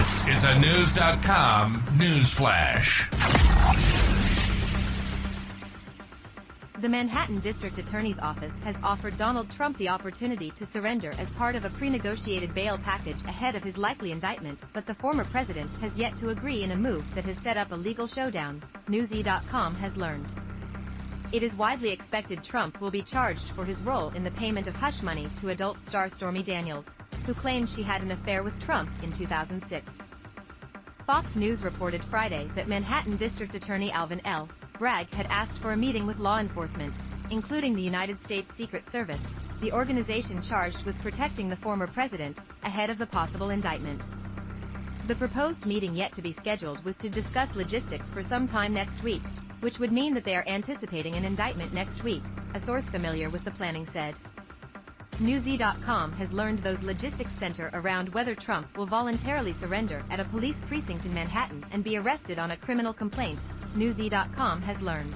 This is a Knewz.com news flash. The Manhattan District Attorney's Office has offered Donald Trump the opportunity to surrender as part of a pre-negotiated bail package ahead of his likely indictment, but the former president has yet to agree in a move that has set up a legal showdown, Knewz.com has learned. It is widely expected Trump will be charged for his role in the payment of hush money to adult star Stormy Daniels, who claimed she had an affair with Trump in 2006. Fox News reported Friday that Manhattan District Attorney Alvin L. Bragg had asked for a meeting with law enforcement, including the United States Secret Service, the organization charged with protecting the former president, ahead of the possible indictment. The proposed meeting yet to be scheduled was to discuss logistics for some time next week, which would mean that they are anticipating an indictment next week, a source familiar with the planning said. Knewz.com has learned those logistics center around whether Trump will voluntarily surrender at a police precinct in Manhattan and be arrested on a criminal complaint, Knewz.com has learned.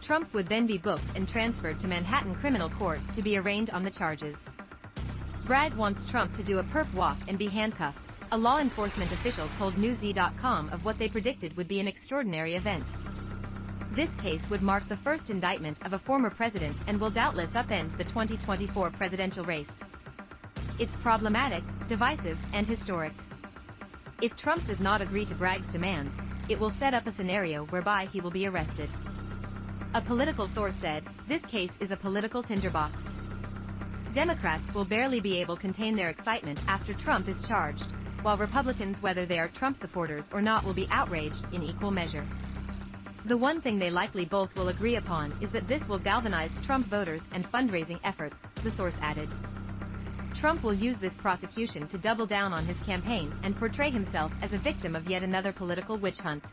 Trump would then be booked and transferred to Manhattan Criminal Court to be arraigned on the charges. Bragg wants Trump to do a perp walk and be handcuffed, a law enforcement official told Knewz.com of what they predicted would be an extraordinary event. This case would mark the first indictment of a former president and will doubtless upend the 2024 presidential race. It's problematic, divisive, and historic. If Trump does not agree to Bragg's demands, it will set up a scenario whereby he will be arrested. A political source said, "This case is a political tinderbox. Democrats will barely be able to contain their excitement after Trump is charged, while Republicans, whether they are Trump supporters or not, will be outraged in equal measure. The one thing they likely both will agree upon is that this will galvanize Trump voters and fundraising efforts," the source added. Trump will use this prosecution to double down on his campaign and portray himself as a victim of yet another political witch hunt.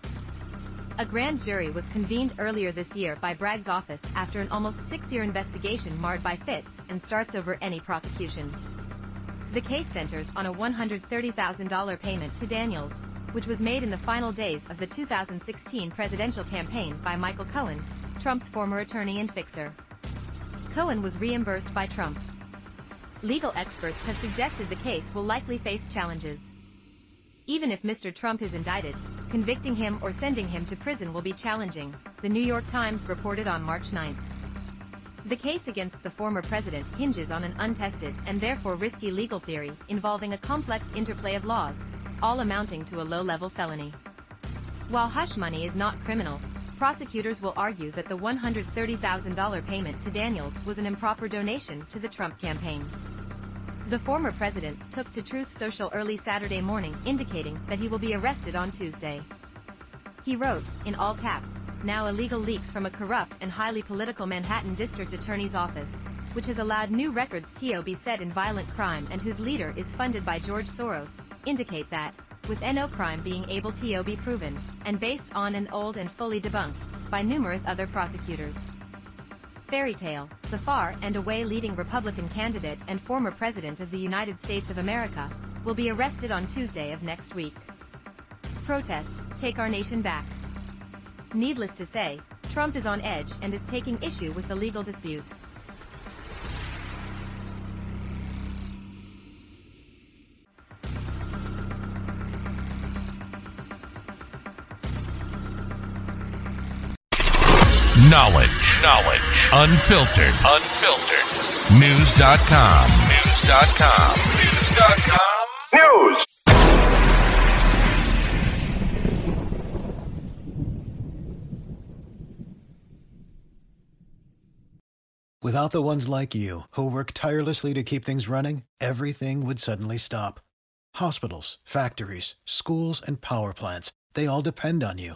A grand jury was convened earlier this year by Bragg's office after an almost six-year investigation marred by fits and starts over any prosecution. The case centers on a $130,000 payment to Daniels, which was made in the final days of the 2016 presidential campaign by Michael Cohen, Trump's former attorney and fixer. Cohen was reimbursed by Trump. Legal experts have suggested the case will likely face challenges. Even if Mr. Trump is indicted, convicting him or sending him to prison will be challenging, the New York Times reported on March 9. The case against the former president hinges on an untested and therefore risky legal theory involving a complex interplay of laws, all amounting to a low-level felony. While hush money is not criminal, prosecutors will argue that the $130,000 payment to Daniels was an improper donation to the Trump campaign. The former president took to Truth Social early Saturday morning, indicating that he will be arrested on Tuesday. He wrote, in all caps, "Now illegal leaks from a corrupt and highly political Manhattan District Attorney's Office, which has allowed new records TOB set in violent crime and whose leader is funded by George Soros, indicate that, with NO crime being able to be proven, and based on an old and fully debunked, by numerous other prosecutors. Fairy tale, the far and away leading Republican candidate and former president of the United States of America, will be arrested on Tuesday of next week. Protest, take our nation back." Needless to say, Trump is on edge and is taking issue with the legal dispute. Knowledge, unfiltered, Knewz.com, News. Without the ones like you, who work tirelessly to keep things running, everything would suddenly stop. Hospitals, factories, schools, and power plants, they all depend on you.